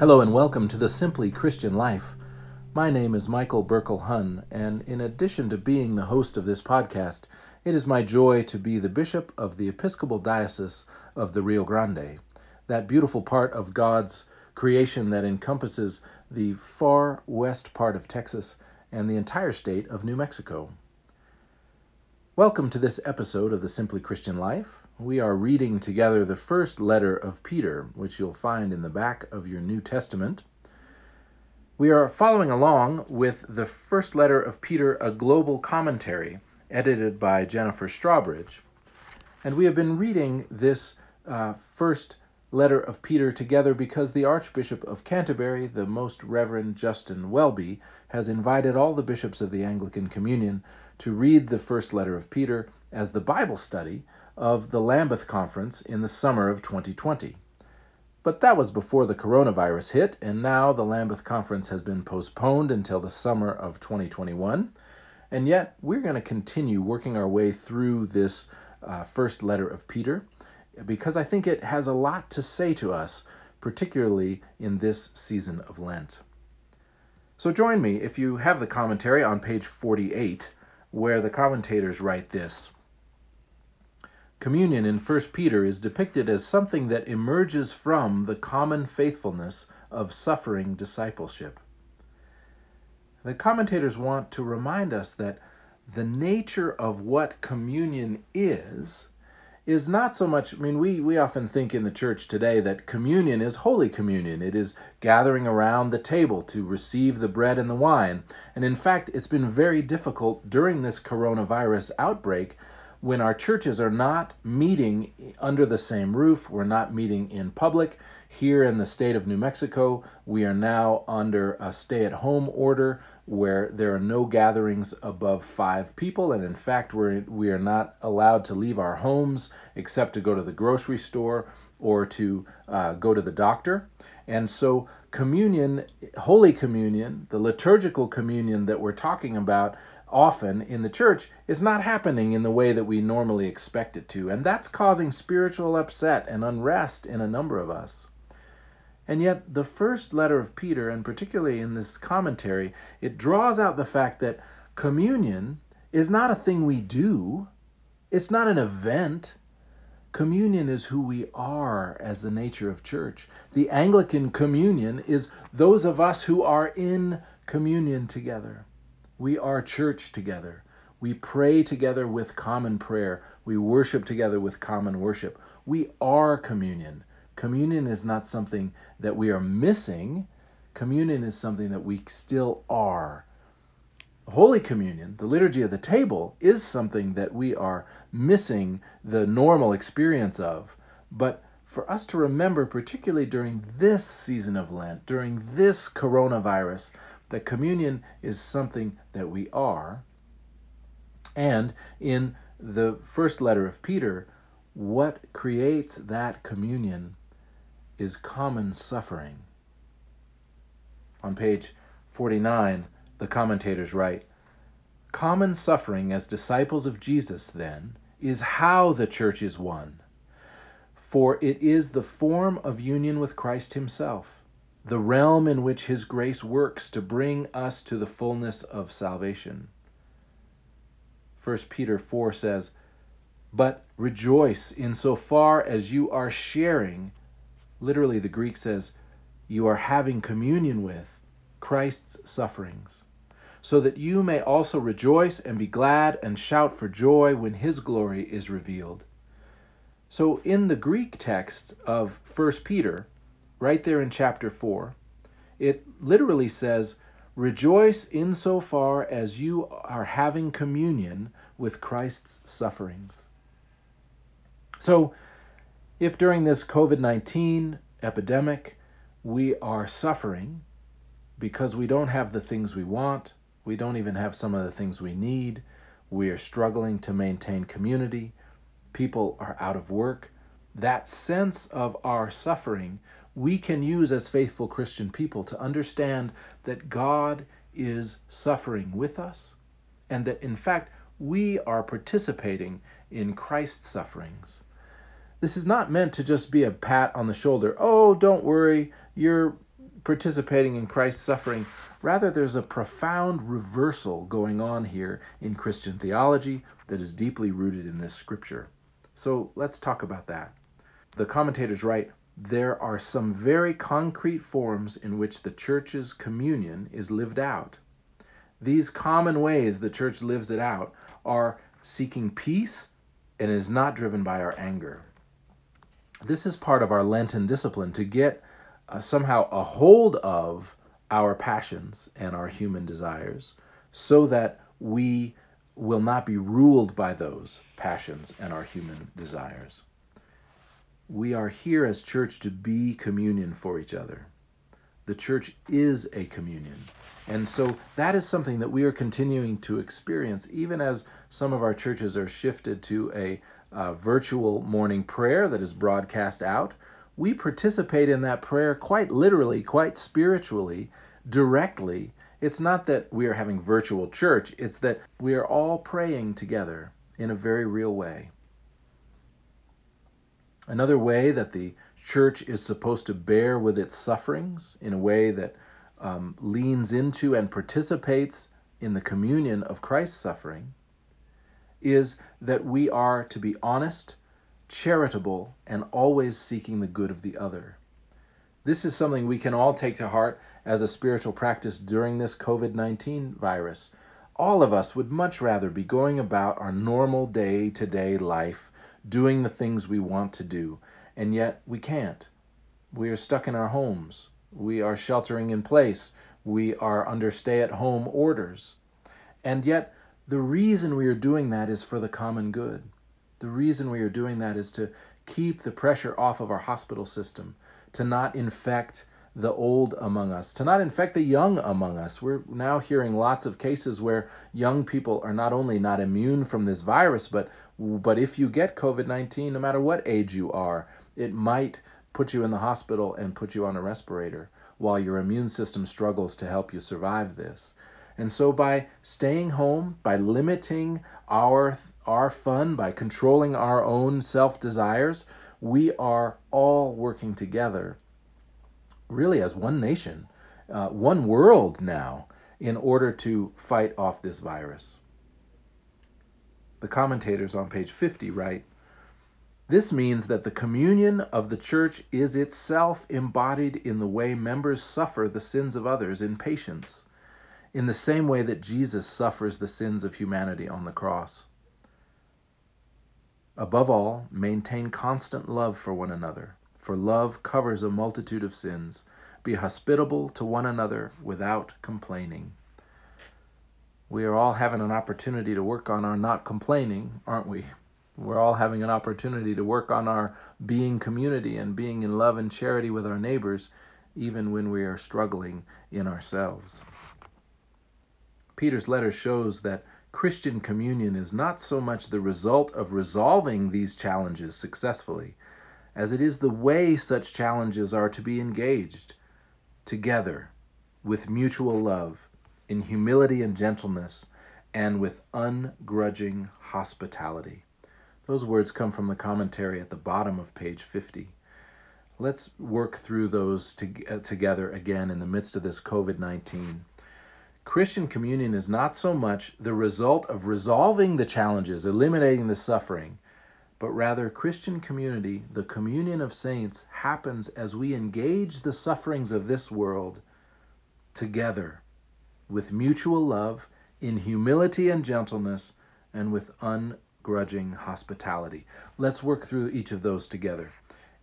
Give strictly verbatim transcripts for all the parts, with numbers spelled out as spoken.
Hello and welcome to the Simply Christian Life. My name is Michael Burkle-Hunn, and in addition to being the host of this podcast, it is my joy to be the Bishop of the Episcopal Diocese of the Rio Grande, that beautiful part of God's creation that encompasses the far west part of Texas and the entire state of New Mexico. Welcome to this episode of the Simply Christian Life. We are reading together the first letter of Peter, which you'll find in the back of your New Testament. We are following along with the first letter of Peter, a global commentary, edited by Jennifer Strawbridge. And we have been reading this uh, first letter of Peter together because the Archbishop of Canterbury, the Most Reverend Justin Welby, has invited all the bishops of the Anglican Communion to read the first letter of Peter as the Bible study of the Lambeth Conference in the summer of twenty twenty. But that was before the coronavirus hit, and now the Lambeth Conference has been postponed until the summer of twenty twenty-one. And yet, we're going to continue working our way through this uh, first letter of Peter, because I think it has a lot to say to us, particularly in this season of Lent. So join me if you have the commentary on page forty-eight, where the commentators write this. Communion in First Peter is depicted as something that emerges from the common faithfulness of suffering discipleship. The commentators want to remind us that the nature of what communion is is not so much, I mean, we, we often think in the church today that communion is Holy Communion. It is gathering around the table to receive the bread and the wine. And in fact, it's been very difficult during this coronavirus outbreak when our churches are not meeting under the same roof. We're not meeting in public. Here in the state of New Mexico, we are now under a stay-at-home order where there are no gatherings above five people, and in fact, we're, we are not allowed to leave our homes except to go to the grocery store or to uh, go to the doctor. And so communion, Holy Communion, the liturgical communion that we're talking about often in the church is not happening in the way that we normally expect it to, and that's causing spiritual upset and unrest in a number of us. And yet, the first letter of Peter, and particularly in this commentary, it draws out the fact that communion is not a thing we do. It's not an event. Communion is who we are as the nature of church. The Anglican communion is those of us who are in communion together. We are church together. We pray together with common prayer. We worship together with common worship. We are communion. Communion is not something that we are missing. Communion is something that we still are. Holy Communion, the liturgy of the table, is something that we are missing the normal experience of. But for us to remember, particularly during this season of Lent, during this coronavirus, that communion is something that we are. And in the first letter of Peter, what creates that communion is common suffering. On page forty-nine, the commentators write, "Common suffering as disciples of Jesus, then, is how the church is one, for it is the form of union with Christ himself, the realm in which his grace works to bring us to the fullness of salvation." First Peter four says, "But rejoice in so far as you are sharing," literally the Greek says, "you are having communion with Christ's sufferings, so that you may also rejoice and be glad and shout for joy when his glory is revealed." So in the Greek text of First Peter, right there in chapter four, it literally says, "Rejoice in so far as you are having communion with Christ's sufferings." So, if during this COVID nineteen epidemic we are suffering because we don't have the things we want, we don't even have some of the things we need, we are struggling to maintain community, people are out of work, that sense of our suffering we can use as faithful Christian people to understand that God is suffering with us, and that in fact we are participating in Christ's sufferings. This is not meant to just be a pat on the shoulder. Oh, don't worry, you're participating in Christ's suffering. Rather, there's a profound reversal going on here in Christian theology that is deeply rooted in this scripture. So let's talk about that. The commentators write, there are some very concrete forms in which the church's communion is lived out. These common ways the church lives it out are seeking peace and is not driven by our anger. This is part of our Lenten discipline, to get uh, somehow a hold of our passions and our human desires so that we will not be ruled by those passions and our human desires. We are here as church to be communion for each other. The church is a communion. And so that is something that we are continuing to experience, even as some of our churches are shifted to a uh, virtual morning prayer that is broadcast out. We participate in that prayer quite literally, quite spiritually, directly. It's not that we are having virtual church, it's that we are all praying together in a very real way. Another way that the church is supposed to bear with its sufferings in a way that um, leans into and participates in the communion of Christ's suffering is that we are to be honest, charitable, and always seeking the good of the other. This is something we can all take to heart as a spiritual practice during this covid nineteen virus. All of us would much rather be going about our normal day-to-day life, doing the things we want to do, and yet we can't. We are stuck in our homes. We are sheltering in place. We are under stay-at-home orders. And yet, the reason we are doing that is for the common good. The reason we are doing that is to keep the pressure off of our hospital system, to not infect the old among us, to not infect the young among us. We're now hearing lots of cases where young people are not only not immune from this virus, but but if you get covid nineteen, no matter what age you are, it might put you in the hospital and put you on a respirator while your immune system struggles to help you survive this. And so by staying home, by limiting our our fun, by controlling our own self-desires, we are all working together really as one nation, uh, one world now, in order to fight off this virus. The commentators on page fifty write, this means that the communion of the church is itself embodied in the way members suffer the sins of others in patience, in the same way that Jesus suffers the sins of humanity on the cross. Above all, maintain constant love for one another, for love covers a multitude of sins. Be hospitable to one another without complaining. We are all having an opportunity to work on our not complaining, aren't we? We're all having an opportunity to work on our being community and being in love and charity with our neighbors, even when we are struggling in ourselves. Peter's letter shows that Christian communion is not so much the result of resolving these challenges successfully, as it is the way such challenges are to be engaged, together, with mutual love, in humility and gentleness, and with ungrudging hospitality. Those words come from the commentary at the bottom of page fifty. Let's work through those to, uh, together again in the midst of this covid nineteen. Christian communion is not so much the result of resolving the challenges, eliminating the suffering, but rather Christian community, the communion of saints, happens as we engage the sufferings of this world together with mutual love, in humility and gentleness, and with ungrudging hospitality. Let's work through each of those together.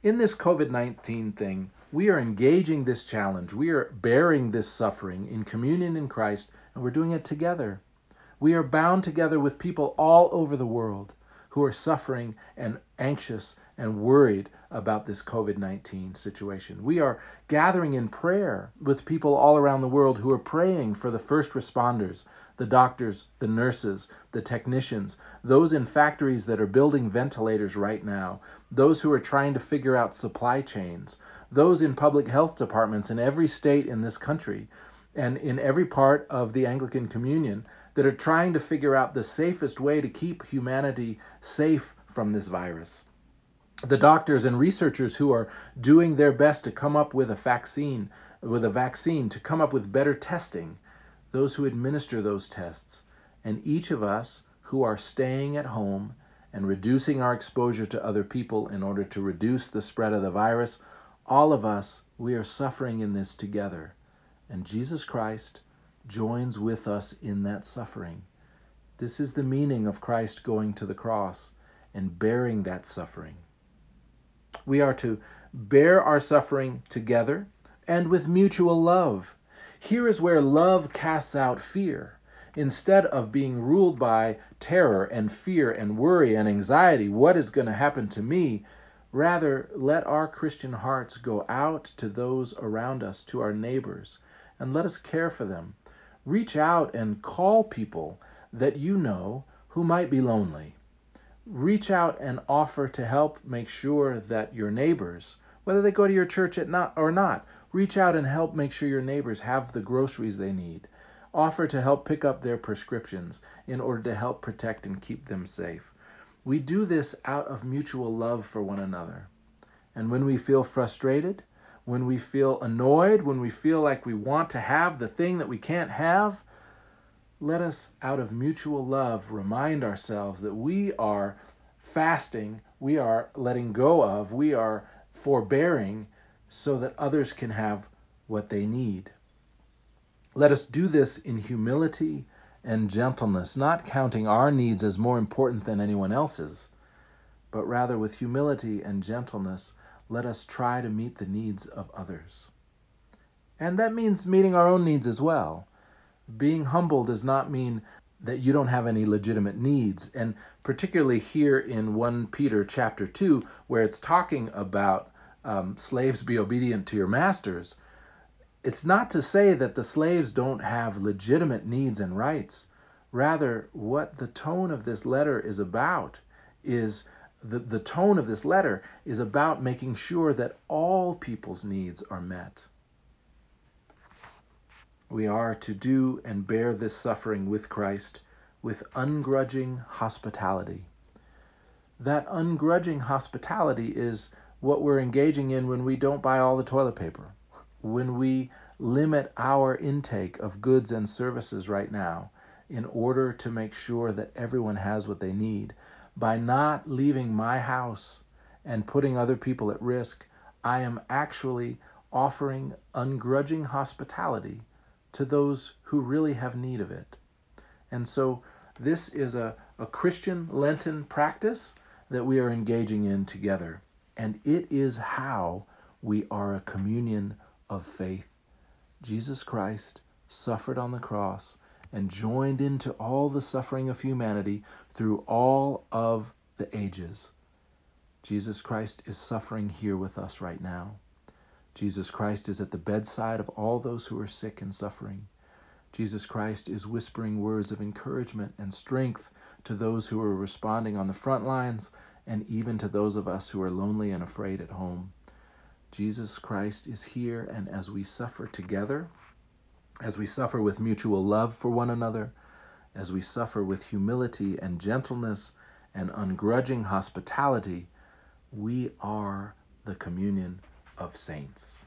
In this covid nineteen thing, we are engaging this challenge. We are bearing this suffering in communion in Christ, and we're doing it together. We are bound together with people all over the world who are suffering and anxious and worried about this covid nineteen situation. We are gathering in prayer with people all around the world who are praying for the first responders, the doctors, the nurses, the technicians, those in factories that are building ventilators right now, those who are trying to figure out supply chains, those in public health departments in every state in this country and in every part of the Anglican Communion that are trying to figure out the safest way to keep humanity safe from this virus. The doctors and researchers who are doing their best to come up with a vaccine with a vaccine to come up with better testing, those who administer those tests, and each of us who are staying at home and reducing our exposure to other people in order to reduce the spread of the virus, all of us, we are suffering in this together. And Jesus Christ joins with us in that suffering. This is the meaning of Christ going to the cross and bearing that suffering. We are to bear our suffering together and with mutual love. Here is where love casts out fear. Instead of being ruled by terror and fear and worry and anxiety, what is going to happen to me? Rather, let our Christian hearts go out to those around us, to our neighbors, and let us care for them. Reach out and call people that you know who might be lonely. Reach out and offer to help make sure that your neighbors, whether they go to your church at not, or not, reach out and help make sure your neighbors have the groceries they need. Offer to help pick up their prescriptions in order to help protect and keep them safe. We do this out of mutual love for one another. And when we feel frustrated, when we feel annoyed, when we feel like we want to have the thing that we can't have, let us, out of mutual love, remind ourselves that we are fasting, we are letting go of, we are forbearing so that others can have what they need. Let us do this in humility and gentleness, not counting our needs as more important than anyone else's, but rather with humility and gentleness, let us try to meet the needs of others. And that means meeting our own needs as well. Being humble does not mean that you don't have any legitimate needs, and particularly here in First Peter chapter two, where it's talking about um, slaves be obedient to your masters, it's not to say that the slaves don't have legitimate needs and rights. Rather, what the tone of this letter is about is the, the tone of this letter is about making sure that all people's needs are met. We are to do and bear this suffering with Christ with ungrudging hospitality. That ungrudging hospitality is what we're engaging in when we don't buy all the toilet paper, when we limit our intake of goods and services right now in order to make sure that everyone has what they need. By not leaving my house and putting other people at risk, I am actually offering ungrudging hospitality to those who really have need of it. And so this is a, a Christian Lenten practice that we are engaging in together. And it is how we are a communion of faith. Jesus Christ suffered on the cross and joined into all the suffering of humanity through all of the ages. Jesus Christ is suffering here with us right now. Jesus Christ is at the bedside of all those who are sick and suffering. Jesus Christ is whispering words of encouragement and strength to those who are responding on the front lines and even to those of us who are lonely and afraid at home. Jesus Christ is here, and as we suffer together, as we suffer with mutual love for one another, as we suffer with humility and gentleness and ungrudging hospitality, we are the communion of saints.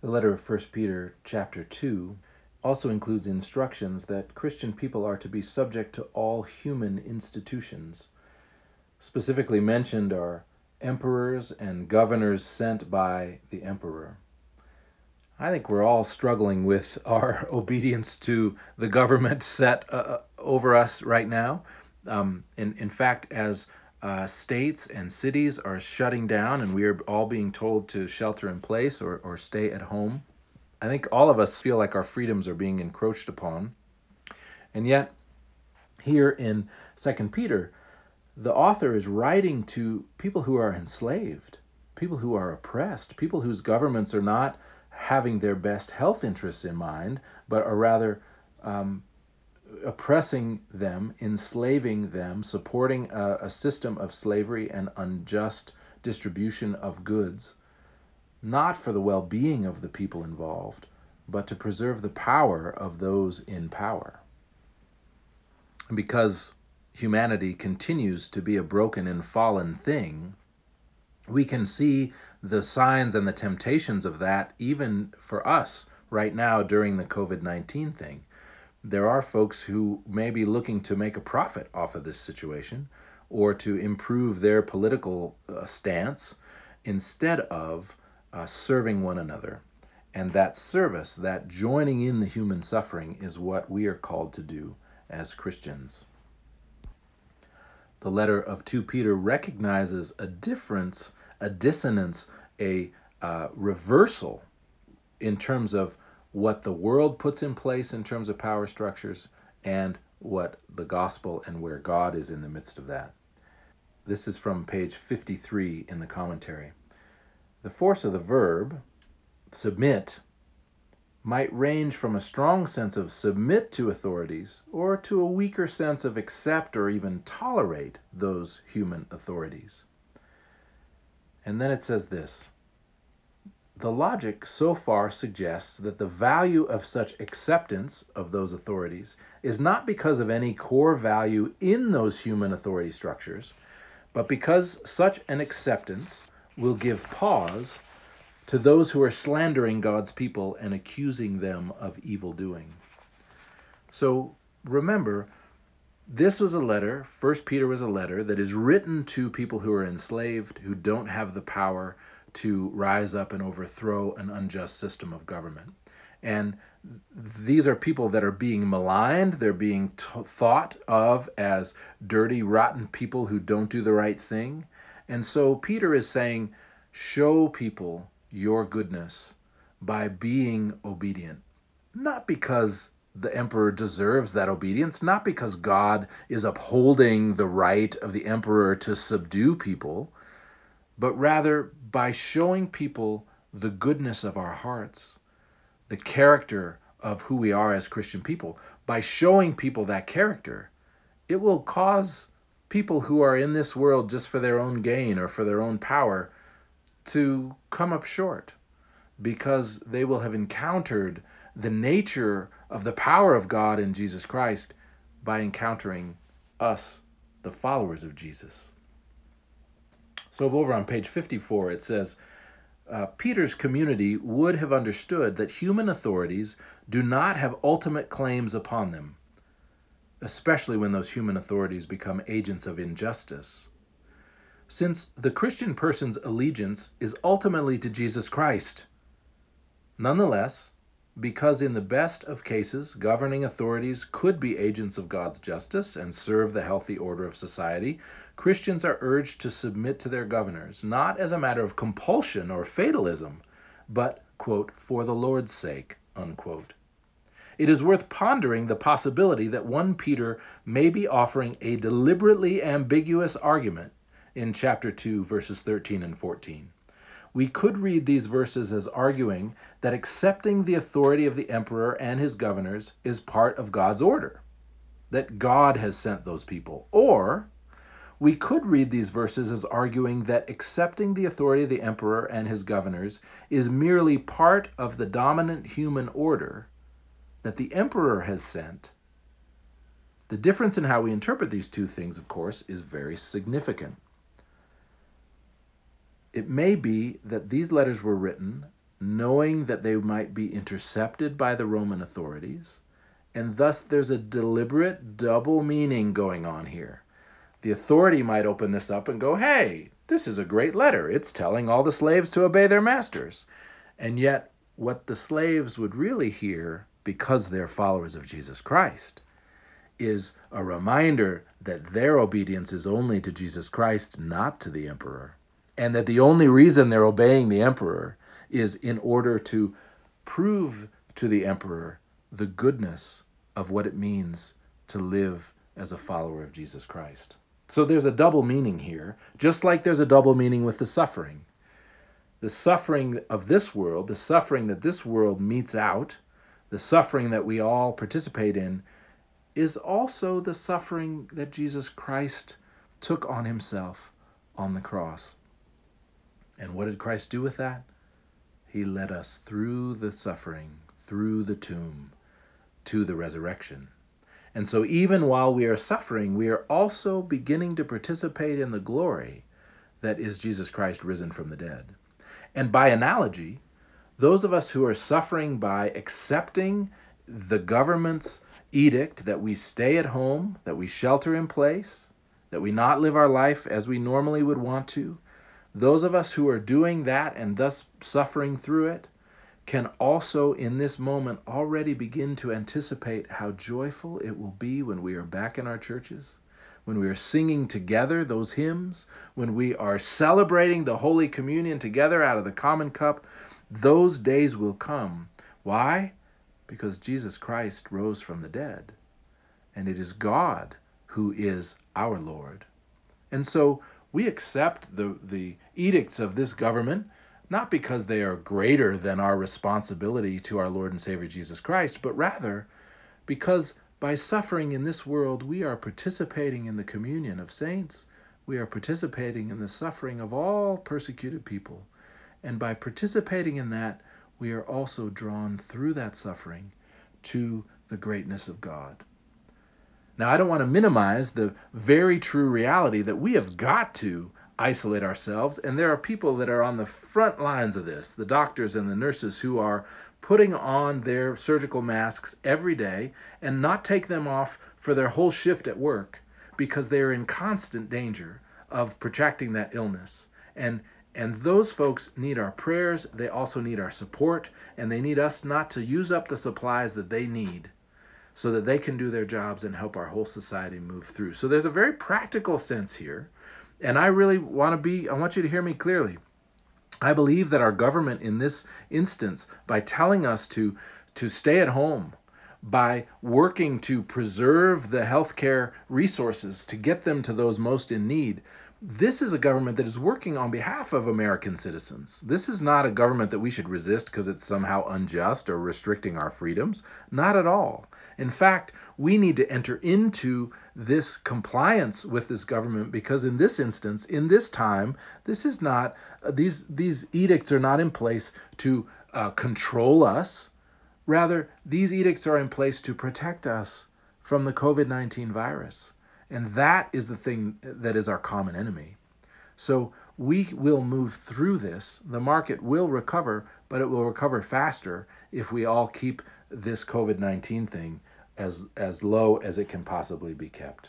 The letter of First Peter chapter two also includes instructions that Christian people are to be subject to all human institutions. Specifically mentioned are emperors and governors sent by the emperor. I think we're all struggling with our obedience to the government set uh, over us right now. Um, in, in fact, as Uh, states and cities are shutting down and we are all being told to shelter in place or, or stay at home, I think all of us feel like our freedoms are being encroached upon. And yet, here in Second Peter, the author is writing to people who are enslaved, people who are oppressed, people whose governments are not having their best health interests in mind, but are rather um, oppressing them, enslaving them, supporting a, a system of slavery and unjust distribution of goods, not for the well-being of the people involved, but to preserve the power of those in power. And because humanity continues to be a broken and fallen thing, we can see the signs and the temptations of that even for us right now during the COVID nineteen thing. There are folks who may be looking to make a profit off of this situation or to improve their political uh, stance instead of uh, serving one another. And that service, that joining in the human suffering, is what we are called to do as Christians. The letter of Second Peter recognizes a difference, a dissonance, a uh, reversal in terms of what the world puts in place in terms of power structures and what the gospel and where God is in the midst of that. This is from page fifty-three in the commentary. The force of the verb, submit, might range from a strong sense of submit to authorities or to a weaker sense of accept or even tolerate those human authorities. And then it says this, the logic so far suggests that the value of such acceptance of those authorities is not because of any core value in those human authority structures, but because such an acceptance will give pause to those who are slandering God's people and accusing them of evil doing. So remember, this was a letter, First Peter was a letter that is written to people who are enslaved, who don't have the power to rise up and overthrow an unjust system of government. And these are people that are being maligned, they're being t- thought of as dirty, rotten people who don't do the right thing. And so Peter is saying, show people your goodness by being obedient, not because the emperor deserves that obedience, not because God is upholding the right of the emperor to subdue people, but rather by showing people the goodness of our hearts, the character of who we are as Christian people. By showing people that character, it will cause people who are in this world just for their own gain or for their own power to come up short, because they will have encountered the nature of the power of God in Jesus Christ by encountering us, the followers of Jesus. So over on page fifty-four, it says, uh, Peter's community would have understood that human authorities do not have ultimate claims upon them, especially when those human authorities become agents of injustice. Since the Christian person's allegiance is ultimately to Jesus Christ. Nonetheless, because in the best of cases, governing authorities could be agents of God's justice and serve the healthy order of society, Christians are urged to submit to their governors, not as a matter of compulsion or fatalism, but, quote, for the Lord's sake, unquote. It is worth pondering the possibility that First Peter may be offering a deliberately ambiguous argument in chapter two, verses thirteen and fourteen. We could read these verses as arguing that accepting the authority of the emperor and his governors is part of God's order, that God has sent those people. Or we could read these verses as arguing that accepting the authority of the emperor and his governors is merely part of the dominant human order that the emperor has sent. The difference in how we interpret these two things, of course, is very significant. It may be that these letters were written knowing that they might be intercepted by the Roman authorities, and thus there's a deliberate double meaning going on here. The authority might open this up and go, hey, this is a great letter. It's telling all the slaves to obey their masters. And yet what the slaves would really hear, because they're followers of Jesus Christ, is a reminder that their obedience is only to Jesus Christ, not to the emperor. And that the only reason they're obeying the emperor is in order to prove to the emperor the goodness of what it means to live as a follower of Jesus Christ. So there's a double meaning here, just like there's a double meaning with the suffering. The suffering of this world, the suffering that this world metes out, the suffering that we all participate in, is also the suffering that Jesus Christ took on himself on the cross. And what did Christ do with that? He led us through the suffering, through the tomb, to the resurrection. And so even while we are suffering, we are also beginning to participate in the glory that is Jesus Christ risen from the dead. And by analogy, those of us who are suffering by accepting the government's edict that we stay at home, that we shelter in place, that we not live our life as we normally would want to, those of us who are doing that and thus suffering through it can also in this moment already begin to anticipate how joyful it will be when we are back in our churches, when we are singing together those hymns, when we are celebrating the Holy Communion together out of the common cup. Those days will come. Why? Because Jesus Christ rose from the dead, and it is God who is our Lord. And so we accept the, the edicts of this government, not because they are greater than our responsibility to our Lord and Savior Jesus Christ, but rather because by suffering in this world, we are participating in the communion of saints. We are participating in the suffering of all persecuted people. And by participating in that, we are also drawn through that suffering to the greatness of God. Now, I don't want to minimize the very true reality that we have got to isolate ourselves, and there are people that are on the front lines of this, the doctors and the nurses who are putting on their surgical masks every day and not take them off for their whole shift at work because they're in constant danger of protracting that illness. And and those folks need our prayers, they also need our support, and they need us not to use up the supplies that they need so that they can do their jobs and help our whole society move through. So there's a very practical sense here, and I really want to be, I want you to hear me clearly. I believe that our government in this instance, by telling us to, to stay at home, by working to preserve the healthcare resources to get them to those most in need, this is a government that is working on behalf of American citizens. This is not a government that we should resist because it's somehow unjust or restricting our freedoms. Not at all. In fact, we need to enter into this compliance with this government because in this instance, in this time, this is not, these, these edicts are not in place to uh, control us. Rather, these edicts are in place to protect us from the covid nineteen virus. And that is the thing that is our common enemy. So we will move through this. The market will recover, but it will recover faster if we all keep this covid nineteen thing as, as low as it can possibly be kept.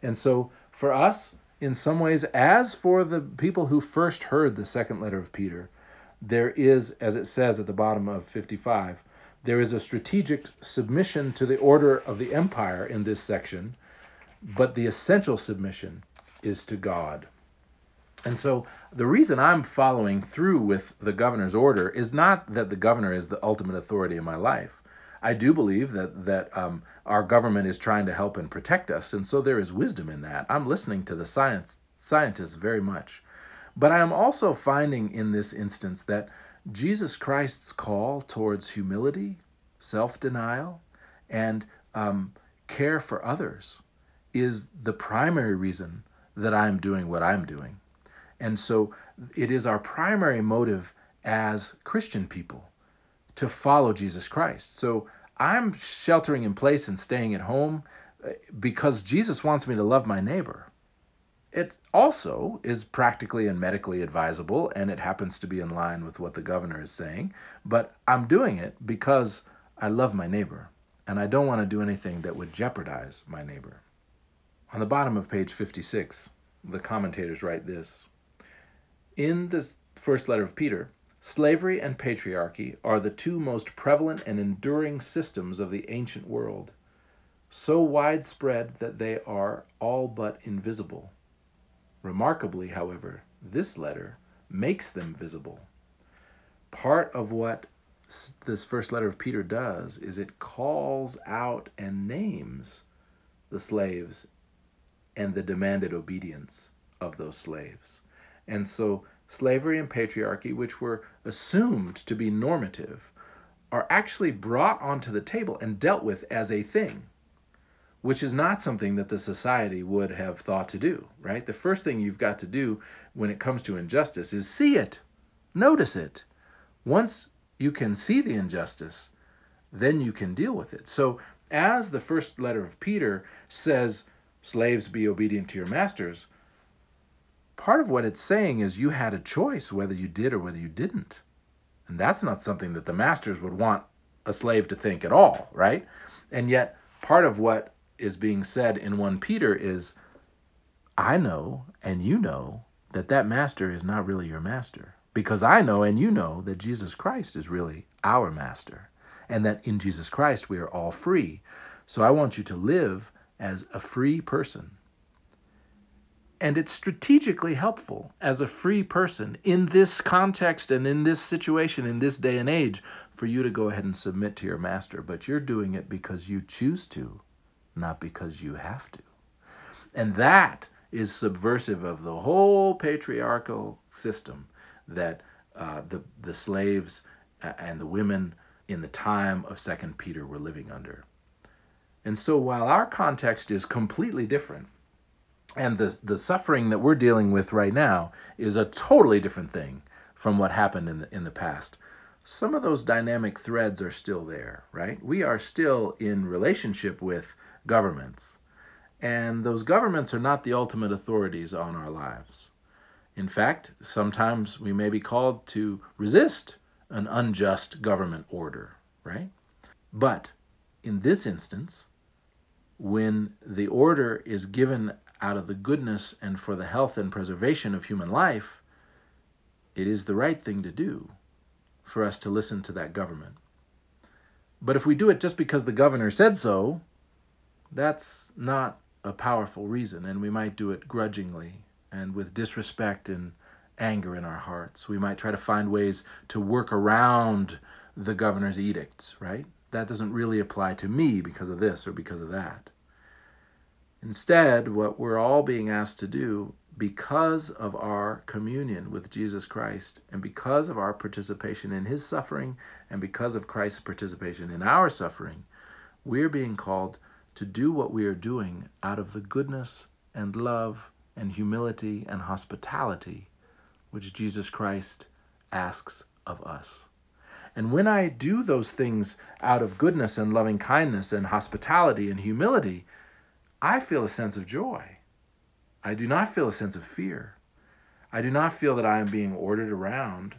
And so for us, in some ways, as for the people who first heard the second letter of Peter, there is, as it says at the bottom of fifty-five, there is a strategic submission to the order of the empire in this section, but the essential submission is to God. And so the reason I'm following through with the governor's order is not that the governor is the ultimate authority in my life. I do believe that that um, our government is trying to help and protect us, and so there is wisdom in that. I'm listening to the science scientists very much. But I am also finding in this instance that Jesus Christ's call towards humility, self-denial, and um, care for others is the primary reason that I'm doing what I'm doing. And so it is our primary motive as Christian people to follow Jesus Christ. So I'm sheltering in place and staying at home because Jesus wants me to love my neighbor. It also is practically and medically advisable, and it happens to be in line with what the governor is saying, but I'm doing it because I love my neighbor, and I don't want to do anything that would jeopardize my neighbor. On the bottom of page fifty-six, the commentators write this. In this first letter of Peter, slavery and patriarchy are the two most prevalent and enduring systems of the ancient world, so widespread that they are all but invisible. Remarkably, however, this letter makes them visible. Part of what this first letter of Peter does is it calls out and names the slaves and the demanded obedience of those slaves. And so slavery and patriarchy, which were assumed to be normative, are actually brought onto the table and dealt with as a thing, which is not something that the society would have thought to do, right? The first thing you've got to do when it comes to injustice is see it, notice it. Once you can see the injustice, then you can deal with it. So as the first letter of Peter says, slaves, be obedient to your masters, part of what it's saying is you had a choice whether you did or whether you didn't. And that's not something that the masters would want a slave to think at all, right? And yet part of what is being said in First Peter is, I know and you know that that master is not really your master, because I know and you know that Jesus Christ is really our master, and that in Jesus Christ we are all free. So I want you to live as a free person. And it's strategically helpful as a free person in this context and in this situation, in this day and age, for you to go ahead and submit to your master. But you're doing it because you choose to, not because you have to. And that is subversive of the whole patriarchal system that uh, the, the slaves and the women in the time of Second Peter were living under. And so while our context is completely different, and the, the suffering that we're dealing with right now is a totally different thing from what happened in the, in the past, some of those dynamic threads are still there, right? We are still in relationship with governments, and those governments are not the ultimate authorities on our lives. In fact, sometimes we may be called to resist an unjust government order, right? But in this instance, when the order is given out of the goodness and for the health and preservation of human life, it is the right thing to do for us to listen to that government. But if we do it just because the governor said so, that's not a powerful reason, and we might do it grudgingly and with disrespect and anger in our hearts. We might try to find ways to work around the governor's edicts, right? That doesn't really apply to me because of this or because of that. Instead, what we're all being asked to do, because of our communion with Jesus Christ and because of our participation in his suffering and because of Christ's participation in our suffering, we're being called to do what we are doing out of the goodness and love and humility and hospitality which Jesus Christ asks of us. And when I do those things out of goodness and loving kindness and hospitality and humility, I feel a sense of joy. I do not feel a sense of fear. I do not feel that I am being ordered around.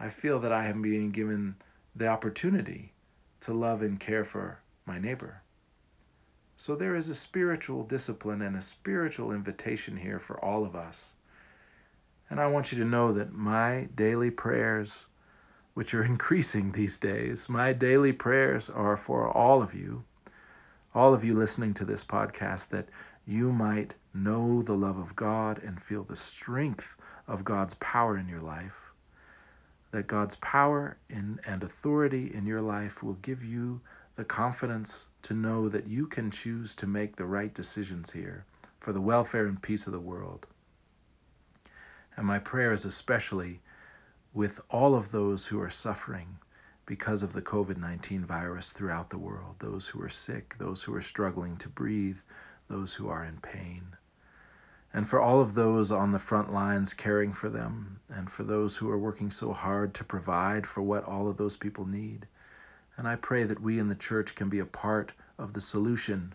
I feel that I am being given the opportunity to love and care for my neighbor. So there is a spiritual discipline and a spiritual invitation here for all of us. And I want you to know that my daily prayers, which are increasing these days, my daily prayers are for all of you, all of you listening to this podcast, that you might know the love of God and feel the strength of God's power in your life, that God's power in, and authority in your life will give you the confidence to know that you can choose to make the right decisions here for the welfare and peace of the world. And my prayer is especially with all of those who are suffering because of the covid nineteen virus throughout the world, those who are sick, those who are struggling to breathe, those who are in pain. And for all of those on the front lines caring for them, and for those who are working so hard to provide for what all of those people need. And I pray that we in the church can be a part of the solution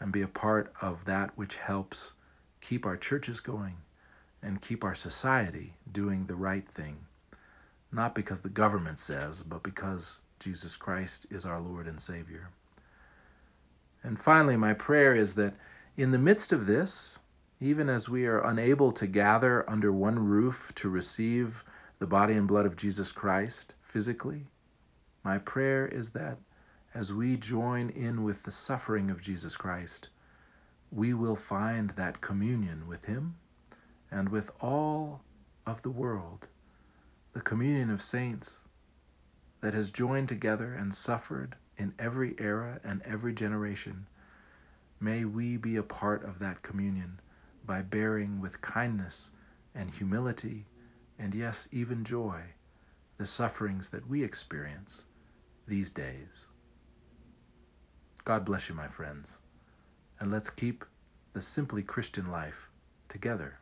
and be a part of that which helps keep our churches going and keep our society doing the right thing. Not because the government says, but because Jesus Christ is our Lord and Savior. And finally, my prayer is that in the midst of this, even as we are unable to gather under one roof to receive the body and blood of Jesus Christ physically, my prayer is that as we join in with the suffering of Jesus Christ, we will find that communion with him and with all of the world, the communion of saints that has joined together and suffered in every era and every generation. May we be a part of that communion by bearing with kindness and humility and, yes, even joy, the sufferings that we experience these days. God bless you, my friends, and let's keep the simply Christian life together.